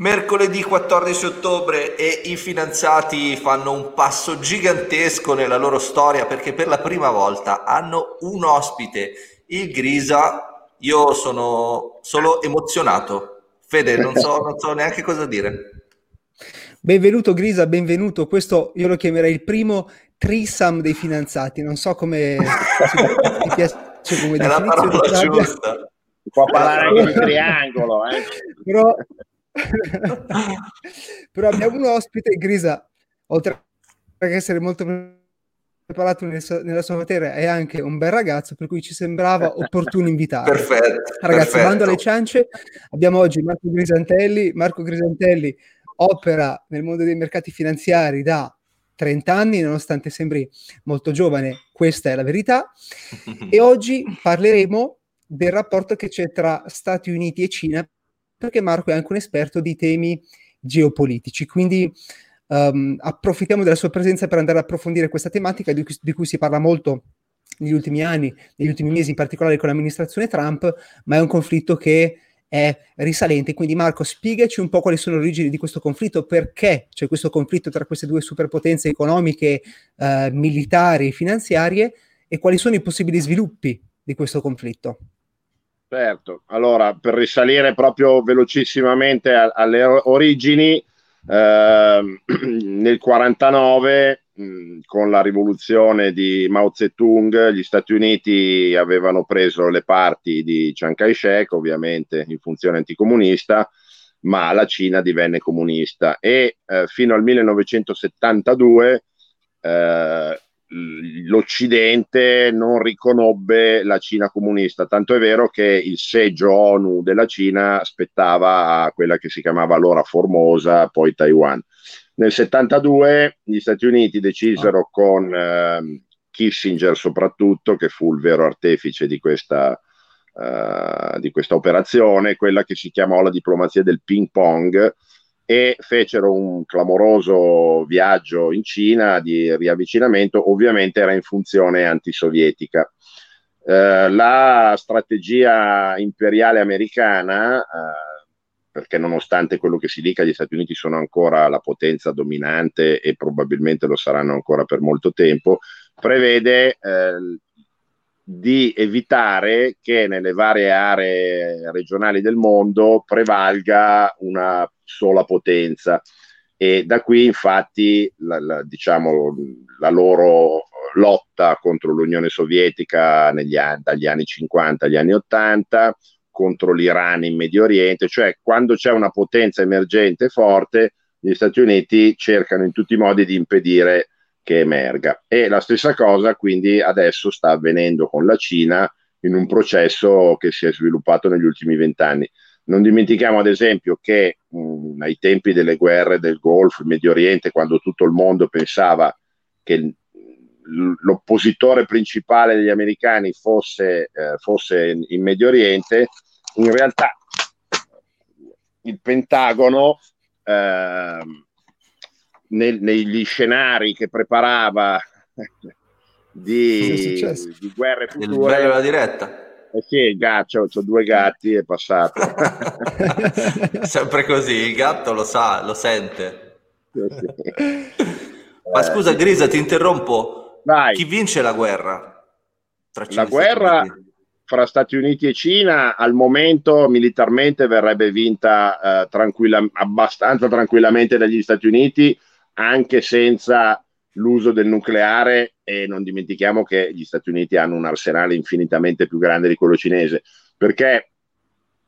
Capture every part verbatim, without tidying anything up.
Mercoledì quattordici ottobre e i fidanzati fanno un passo gigantesco nella loro storia perché per la prima volta hanno un ospite, il Grisa. Io sono solo emozionato. Fede, non so, non so neanche cosa dire. Benvenuto Grisa, benvenuto. Questo io lo chiamerei il primo trisam dei fidanzati. Non so come mi piace come è la parola giusta. Si può parlare anche di triangolo, eh. Però però abbiamo un ospite, Grisa, oltre a essere molto preparato nella sua materia è anche un bel ragazzo, per cui ci sembrava opportuno invitare. Perfetto, ragazzi, bando alle ciance, abbiamo oggi Marco Grisantelli. Marco Grisantelli opera nel mondo dei mercati finanziari da trenta anni, nonostante sembri molto giovane, questa è la verità, e oggi parleremo del rapporto che c'è tra Stati Uniti e Cina, perché Marco è anche un esperto di temi geopolitici, quindi um, approfittiamo della sua presenza per andare ad approfondire questa tematica di cui, di cui si parla molto negli ultimi anni, negli ultimi mesi, in particolare con l'amministrazione Trump, ma è un conflitto che è risalente. Quindi Marco, spiegaci un po' quali sono le origini di questo conflitto, perché c'è questo conflitto tra queste due superpotenze economiche, eh, militari e finanziarie, e quali sono i possibili sviluppi di questo conflitto. Certo, allora per risalire proprio velocissimamente alle origini, eh, nel quarantanove mh, con la rivoluzione di Mao Zedong gli Stati Uniti avevano preso le parti di Chiang Kai-shek, ovviamente in funzione anticomunista, ma la Cina divenne comunista e eh, fino al millenovecentosettantadue eh, l'Occidente non riconobbe la Cina comunista, tanto è vero che il seggio ONU della Cina spettava a quella che si chiamava allora Formosa, poi Taiwan. Nel settantadue gli Stati Uniti decisero con eh, Kissinger soprattutto, che fu il vero artefice di questa, eh, di questa operazione, quella che si chiamò la diplomazia del ping pong, e fecero un clamoroso viaggio in Cina di riavvicinamento, ovviamente era in funzione antisovietica. Eh, la strategia imperiale americana, eh, perché nonostante quello che si dica, gli Stati Uniti sono ancora la potenza dominante e probabilmente lo saranno ancora per molto tempo, prevede eh, di evitare che nelle varie aree regionali del mondo prevalga una sola potenza, e da qui infatti la, la, diciamo la loro lotta contro l'Unione Sovietica negli anni, dagli anni cinquanta agli anni ottanta, contro l'Iran in Medio Oriente, cioè quando c'è una potenza emergente forte gli Stati Uniti cercano in tutti i modi di impedire che emerga, e la stessa cosa quindi adesso sta avvenendo con la Cina in un processo che si è sviluppato negli ultimi vent'anni. Non dimentichiamo ad esempio che mh, ai tempi delle guerre del Golfo, Medio Oriente, quando tutto il mondo pensava che l- l'oppositore principale degli americani fosse, eh, fosse in, in Medio Oriente, in realtà il Pentagono eh, nel, negli scenari che preparava di, di guerre future, il bello della diretta. Eh sì, il gatto, ho due gatti, è passato. Sempre così, il gatto lo sa, lo sente. Ma scusa Grisa, ti interrompo. Vai. Chi vince la guerra? Tra Cina la guerra fra Stati Uniti e Cina al momento militarmente verrebbe vinta eh, tranquilla, abbastanza tranquillamente dagli Stati Uniti, anche senza l'uso del nucleare, e non dimentichiamo che gli Stati Uniti hanno un arsenale infinitamente più grande di quello cinese, perché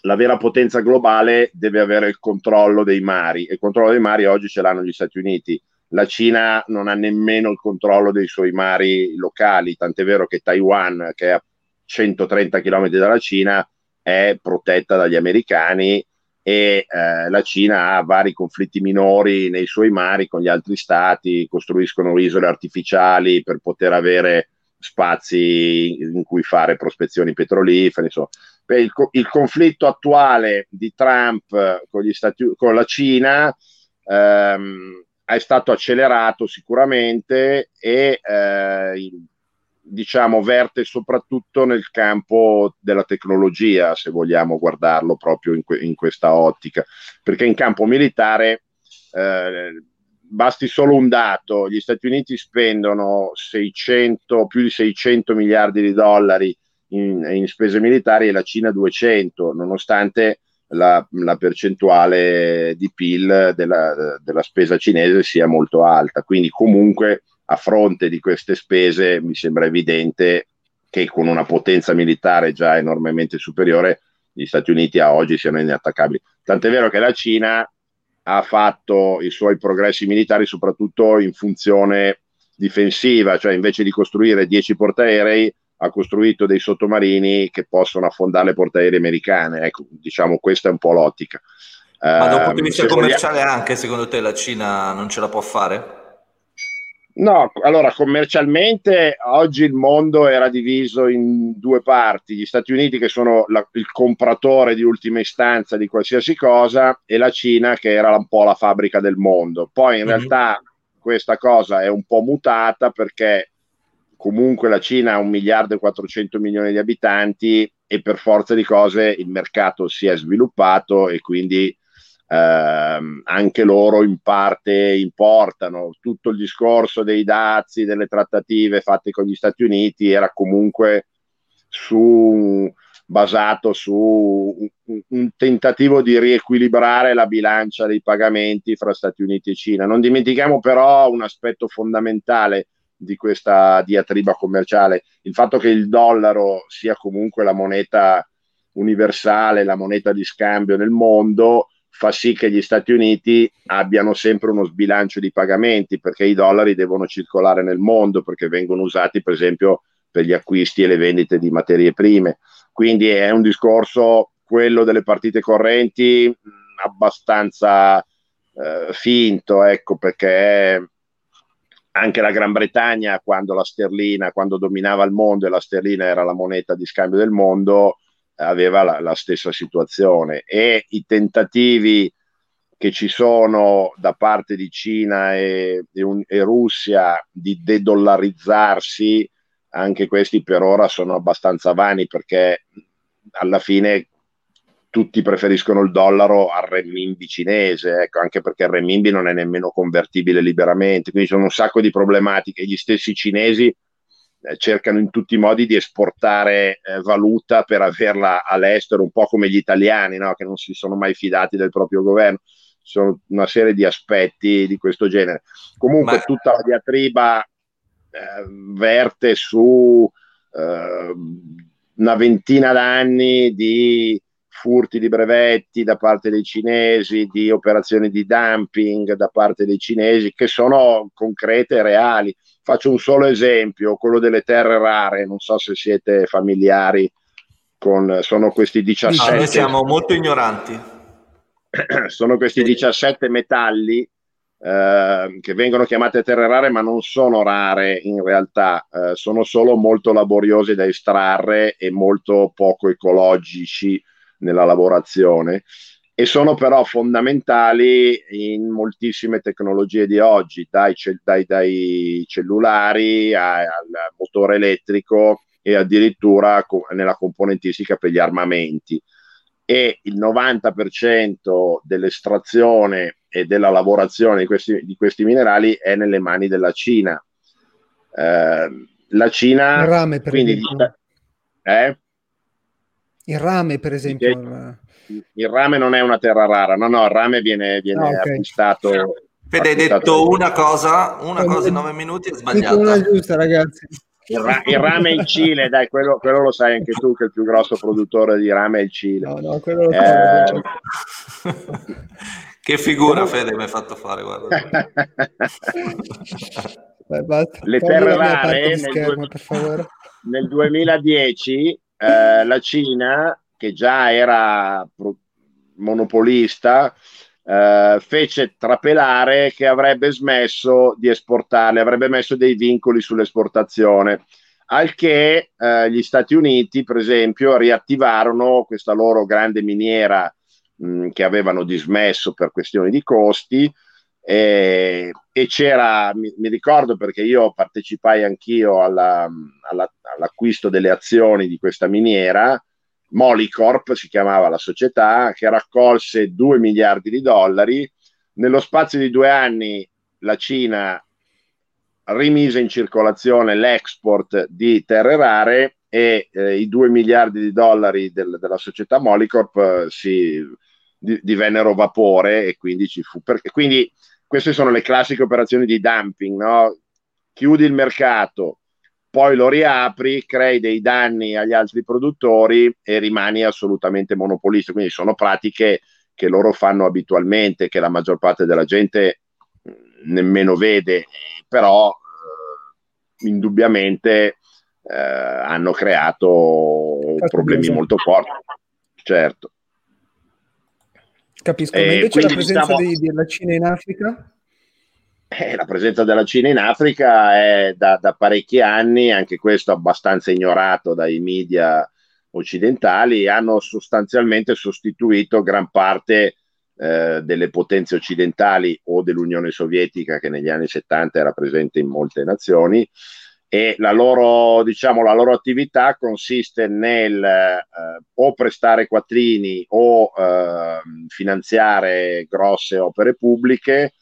la vera potenza globale deve avere il controllo dei mari, e il controllo dei mari oggi ce l'hanno gli Stati Uniti. La Cina non ha nemmeno il controllo dei suoi mari locali, tant'è vero che Taiwan, che è a centotrenta chilometri dalla Cina, è protetta dagli americani, e eh, la Cina ha vari conflitti minori nei suoi mari con gli altri stati, costruiscono isole artificiali per poter avere spazi in cui fare prospezioni petrolifere, insomma. Beh, il, co- il conflitto attuale di Trump con, gli stati- con la Cina ehm, è stato accelerato sicuramente, e eh, diciamo verte soprattutto nel campo della tecnologia, se vogliamo guardarlo proprio in, que- in questa ottica, perché in campo militare eh, basti solo un dato: gli Stati Uniti spendono seicento, più di seicento miliardi di dollari in, in spese militari e la Cina duecento, nonostante la, la percentuale di P I L della, della spesa cinese sia molto alta. Quindi comunque a fronte di queste spese mi sembra evidente che con una potenza militare già enormemente superiore gli Stati Uniti a oggi siano inattaccabili. Tant'è vero che la Cina ha fatto i suoi progressi militari soprattutto in funzione difensiva, cioè invece di costruire dieci portaerei ha costruito dei sottomarini che possono affondare le portaerei americane. Ecco, diciamo, questa è un po' l'ottica. Ma da un punto di vista commerciale vogliamo... anche secondo te la Cina non ce la può fare? No, allora commercialmente oggi il mondo era diviso in due parti: gli Stati Uniti, che sono la, il compratore di ultima istanza di qualsiasi cosa, e la Cina, che era un po' la fabbrica del mondo. Poi in mm-hmm. realtà questa cosa è un po' mutata, perché comunque la Cina ha un miliardo e quattrocento milioni di abitanti e per forza di cose il mercato si è sviluppato e quindi Eh, anche loro in parte importano. Tutto il discorso dei dazi, delle trattative fatte con gli Stati Uniti era comunque su, basato su un, un tentativo di riequilibrare la bilancia dei pagamenti fra Stati Uniti e Cina. Non dimentichiamo però un aspetto fondamentale di questa diatriba commerciale: il fatto che il dollaro sia comunque la moneta universale, la moneta di scambio nel mondo, fa sì che gli Stati Uniti abbiano sempre uno sbilancio di pagamenti, perché i dollari devono circolare nel mondo, perché vengono usati per esempio per gli acquisti e le vendite di materie prime. Quindi è un discorso, quello delle partite correnti, abbastanza eh, finto, ecco, perché anche la Gran Bretagna, quando la sterlina, quando dominava il mondo e la sterlina era la moneta di scambio del mondo, aveva la, la stessa situazione. E i tentativi che ci sono da parte di Cina e, e, un, e Russia di dedollarizzarsi, anche questi per ora sono abbastanza vani, perché alla fine tutti preferiscono il dollaro al renminbi cinese, ecco, anche perché il renminbi non è nemmeno convertibile liberamente, quindi sono un sacco di problematiche. Gli stessi cinesi cercano in tutti i modi di esportare eh, valuta per averla all'estero, un po' come gli italiani, no? Che non si sono mai fidati del proprio governo. Ci sono una serie di aspetti di questo genere. Comunque Ma... tutta la diatriba eh, verte su eh, una ventina d'anni di furti di brevetti da parte dei cinesi, di operazioni di dumping da parte dei cinesi, che sono concrete e reali. Faccio un solo esempio, quello delle terre rare, non so se siete familiari con, sono questi diciassette... No, noi siamo molto ignoranti. Sono questi diciassette metalli eh, che vengono chiamate terre rare, ma non sono rare in realtà, eh, sono solo molto laboriosi da estrarre e molto poco ecologici nella lavorazione, e sono però fondamentali in moltissime tecnologie di oggi, dai, ce- dai, dai cellulari a- al motore elettrico e addirittura co- nella componentistica per gli armamenti. E il novanta per cento dell'estrazione e della lavorazione di questi, di questi minerali è nelle mani della Cina. Eh, la Cina... Il rame, per quindi, eh? Il rame, per esempio... Il, il rame non è una terra rara, no, no, il rame viene, viene ah, okay. acquistato... Fede, hai detto una cosa, una cosa in nove minuti è sbagliata. Una giusta, ragazzi. Il, ra- il rame in Cile, dai, quello, quello lo sai anche tu, che il più grosso produttore di rame è il Cile. No, no, quello lo eh... Che figura, Fede, mi hai fatto fare, guarda. Dai, basta. Le terre rare, nel, schermo, du- nel duemiladieci, eh, la Cina, che già era monopolista, eh, fece trapelare che avrebbe smesso di esportarle, avrebbe messo dei vincoli sull'esportazione, al che eh, gli Stati Uniti, per esempio, riattivarono questa loro grande miniera mh, che avevano dismesso per questioni di costi, e, e c'era, mi, mi ricordo perché io partecipai anch'io alla, alla, all'acquisto delle azioni di questa miniera, Molycorp si chiamava la società, che raccolse due miliardi di dollari. Nello spazio di due anni la Cina rimise in circolazione l'export di terre rare e eh, i due miliardi di dollari del, della società Molycorp eh, si di, divennero vapore, e quindi ci fu per, quindi queste sono le classiche operazioni di dumping, no? Chiudi il mercato, poi lo riapri, crei dei danni agli altri produttori e rimani assolutamente monopolista. Quindi sono pratiche che loro fanno abitualmente, che la maggior parte della gente nemmeno vede, però eh, indubbiamente eh, hanno creato Capisco. problemi molto forti, certo. Capisco, eh, ma invece la presenza diciamo... di, della Cina in Africa? Eh, la presenza della Cina in Africa è da, da parecchi anni, anche questo abbastanza ignorato dai media occidentali, hanno sostanzialmente sostituito gran parte eh, delle potenze occidentali o dell'Unione Sovietica, che negli anni settanta era presente in molte nazioni, e la loro, diciamo, la loro attività consiste nel eh, o prestare quattrini o eh, finanziare grosse opere pubbliche.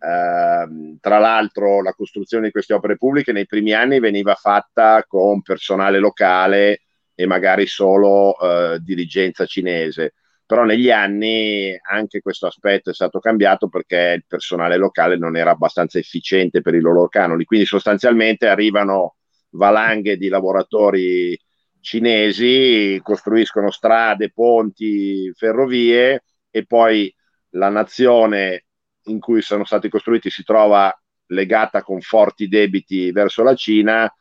Uh, tra l'altro la costruzione di queste opere pubbliche nei primi anni veniva fatta con personale locale e magari solo uh, dirigenza cinese, però negli anni anche questo aspetto è stato cambiato perché il personale locale non era abbastanza efficiente per i loro canoni, quindi sostanzialmente arrivano valanghe di lavoratori cinesi, costruiscono strade, ponti, ferrovie, e poi la nazione in cui sono stati costruiti si trova legata con forti debiti verso la Cina,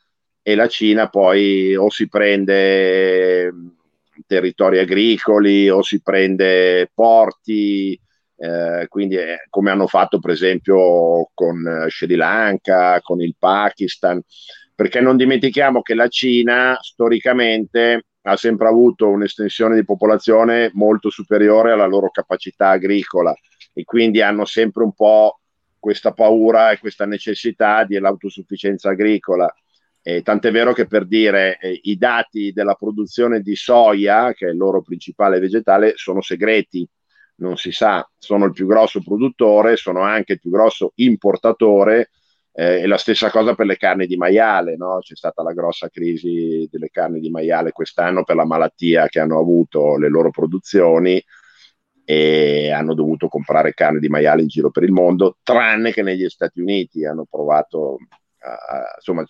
e la Cina poi o si prende territori agricoli o si prende porti, eh, quindi eh, come hanno fatto per esempio con Sri Lanka, con il Pakistan, perché non dimentichiamo che la Cina storicamente ha sempre avuto un'estensione di popolazione molto superiore alla loro capacità agricola, e quindi hanno sempre un po' questa paura e questa necessità dell'autosufficienza agricola. E tant'è vero che, per dire, eh, i dati della produzione di soia, che è il loro principale vegetale, sono segreti, non si sa, sono il più grosso produttore, sono anche il più grosso importatore, eh, e la stessa cosa per le carni di maiale, no? C'è stata la grossa crisi delle carni di maiale quest'anno per la malattia che hanno avuto le loro produzioni, e hanno dovuto comprare carne di maiale in giro per il mondo, tranne che negli Stati Uniti, hanno provato a, insomma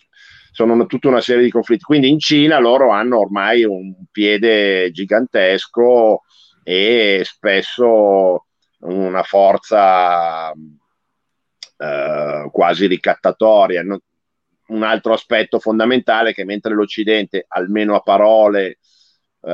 sono tutta una serie di conflitti. Quindi in Cina loro hanno ormai un piede gigantesco e spesso una forza eh, quasi ricattatoria. Un altro aspetto fondamentale è che mentre l'Occidente, almeno a parole, Uh,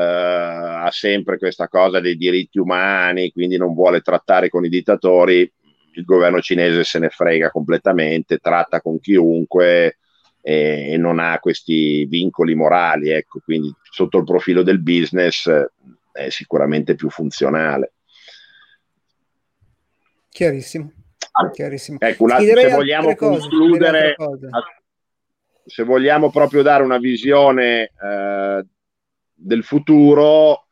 ha sempre questa cosa dei diritti umani, quindi non vuole trattare con i dittatori, il governo cinese se ne frega completamente, tratta con chiunque e, e non ha questi vincoli morali, ecco. Quindi sotto il profilo del business è sicuramente più funzionale. Chiarissimo, chiarissimo. Ecco, un altro, se vogliamo concludere, se vogliamo proprio dare una visione eh, del futuro,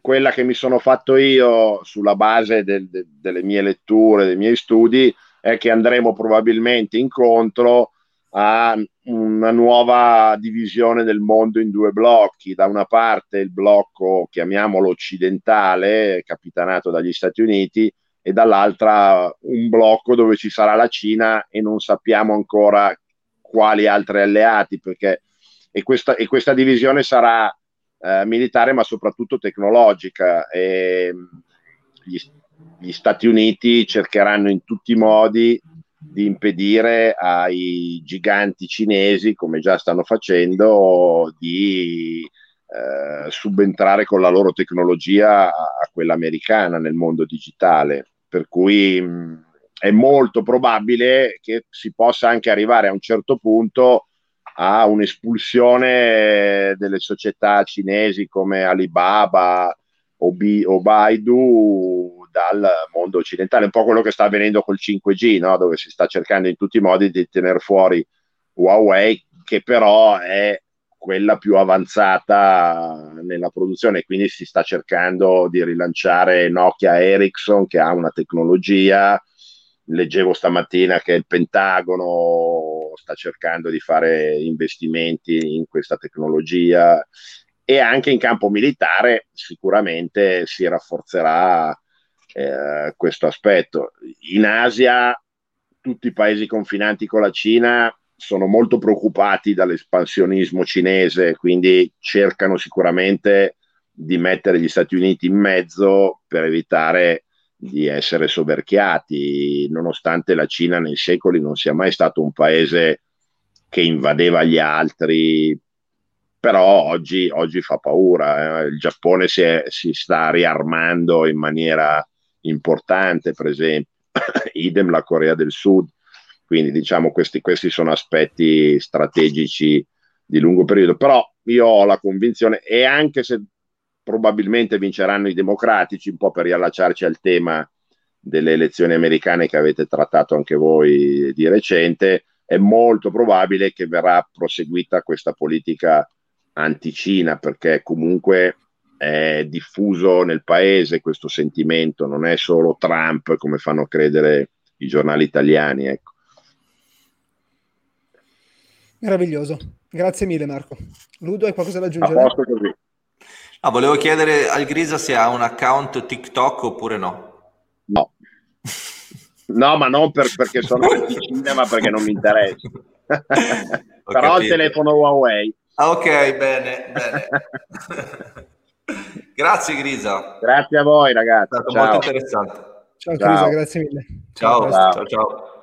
quella che mi sono fatto io sulla base del, de, delle mie letture, dei miei studi, è che andremo probabilmente incontro a una nuova divisione del mondo in due blocchi. Da una parte il blocco, chiamiamolo occidentale, capitanato dagli Stati Uniti, e dall'altra un blocco dove ci sarà la Cina e non sappiamo ancora quali altri alleati, perché e questa, e questa divisione sarà Eh, militare, ma soprattutto tecnologica, e gli, gli Stati Uniti cercheranno in tutti i modi di impedire ai giganti cinesi, come già stanno facendo, di eh, subentrare con la loro tecnologia a quella americana nel mondo digitale, per cui mh, è molto probabile che si possa anche arrivare a un certo punto a un'espulsione delle società cinesi come Alibaba o, B, o Baidu dal mondo occidentale, un po' quello che sta avvenendo col cinque G, no? Dove si sta cercando in tutti i modi di tenere fuori Huawei, che però è quella più avanzata nella produzione, quindi si sta cercando di rilanciare Nokia, Ericsson, che ha una tecnologia. Leggevo stamattina che il Pentagono sta cercando di fare investimenti in questa tecnologia, e anche in campo militare sicuramente si rafforzerà eh, questo aspetto. In Asia tutti i paesi confinanti con la Cina sono molto preoccupati dall'espansionismo cinese, quindi cercano sicuramente di mettere gli Stati Uniti in mezzo per evitare di essere soverchiati, nonostante la Cina nei secoli non sia mai stato un paese che invadeva gli altri, però oggi, oggi fa paura. eh. Il Giappone si, è, si sta riarmando in maniera importante, per esempio, idem la Corea del Sud, quindi diciamo questi, questi sono aspetti strategici di lungo periodo. Però io ho la convinzione, e anche se probabilmente vinceranno i democratici, un po' per riallacciarci al tema delle elezioni americane che avete trattato anche voi di recente, è molto probabile che verrà proseguita questa politica anti-Cina, perché comunque è diffuso nel paese questo sentimento, non è solo Trump come fanno credere i giornali italiani. Ecco. Meraviglioso, grazie mille Marco. Ludo, hai qualcosa da aggiungere? A posto così. Ah, volevo chiedere al Grisa se ha un account TikTok oppure no. No, no, ma non per, perché sono anti-Cina, ma perché non mi interessa. Però ho il telefono Huawei. Ah, ok, bene, bene. Grazie Grisa. Grazie a voi ragazzi. È stato ciao. Molto interessante. Ciao, ciao Grisa, grazie mille. Ciao, ciao. Ciao, ciao.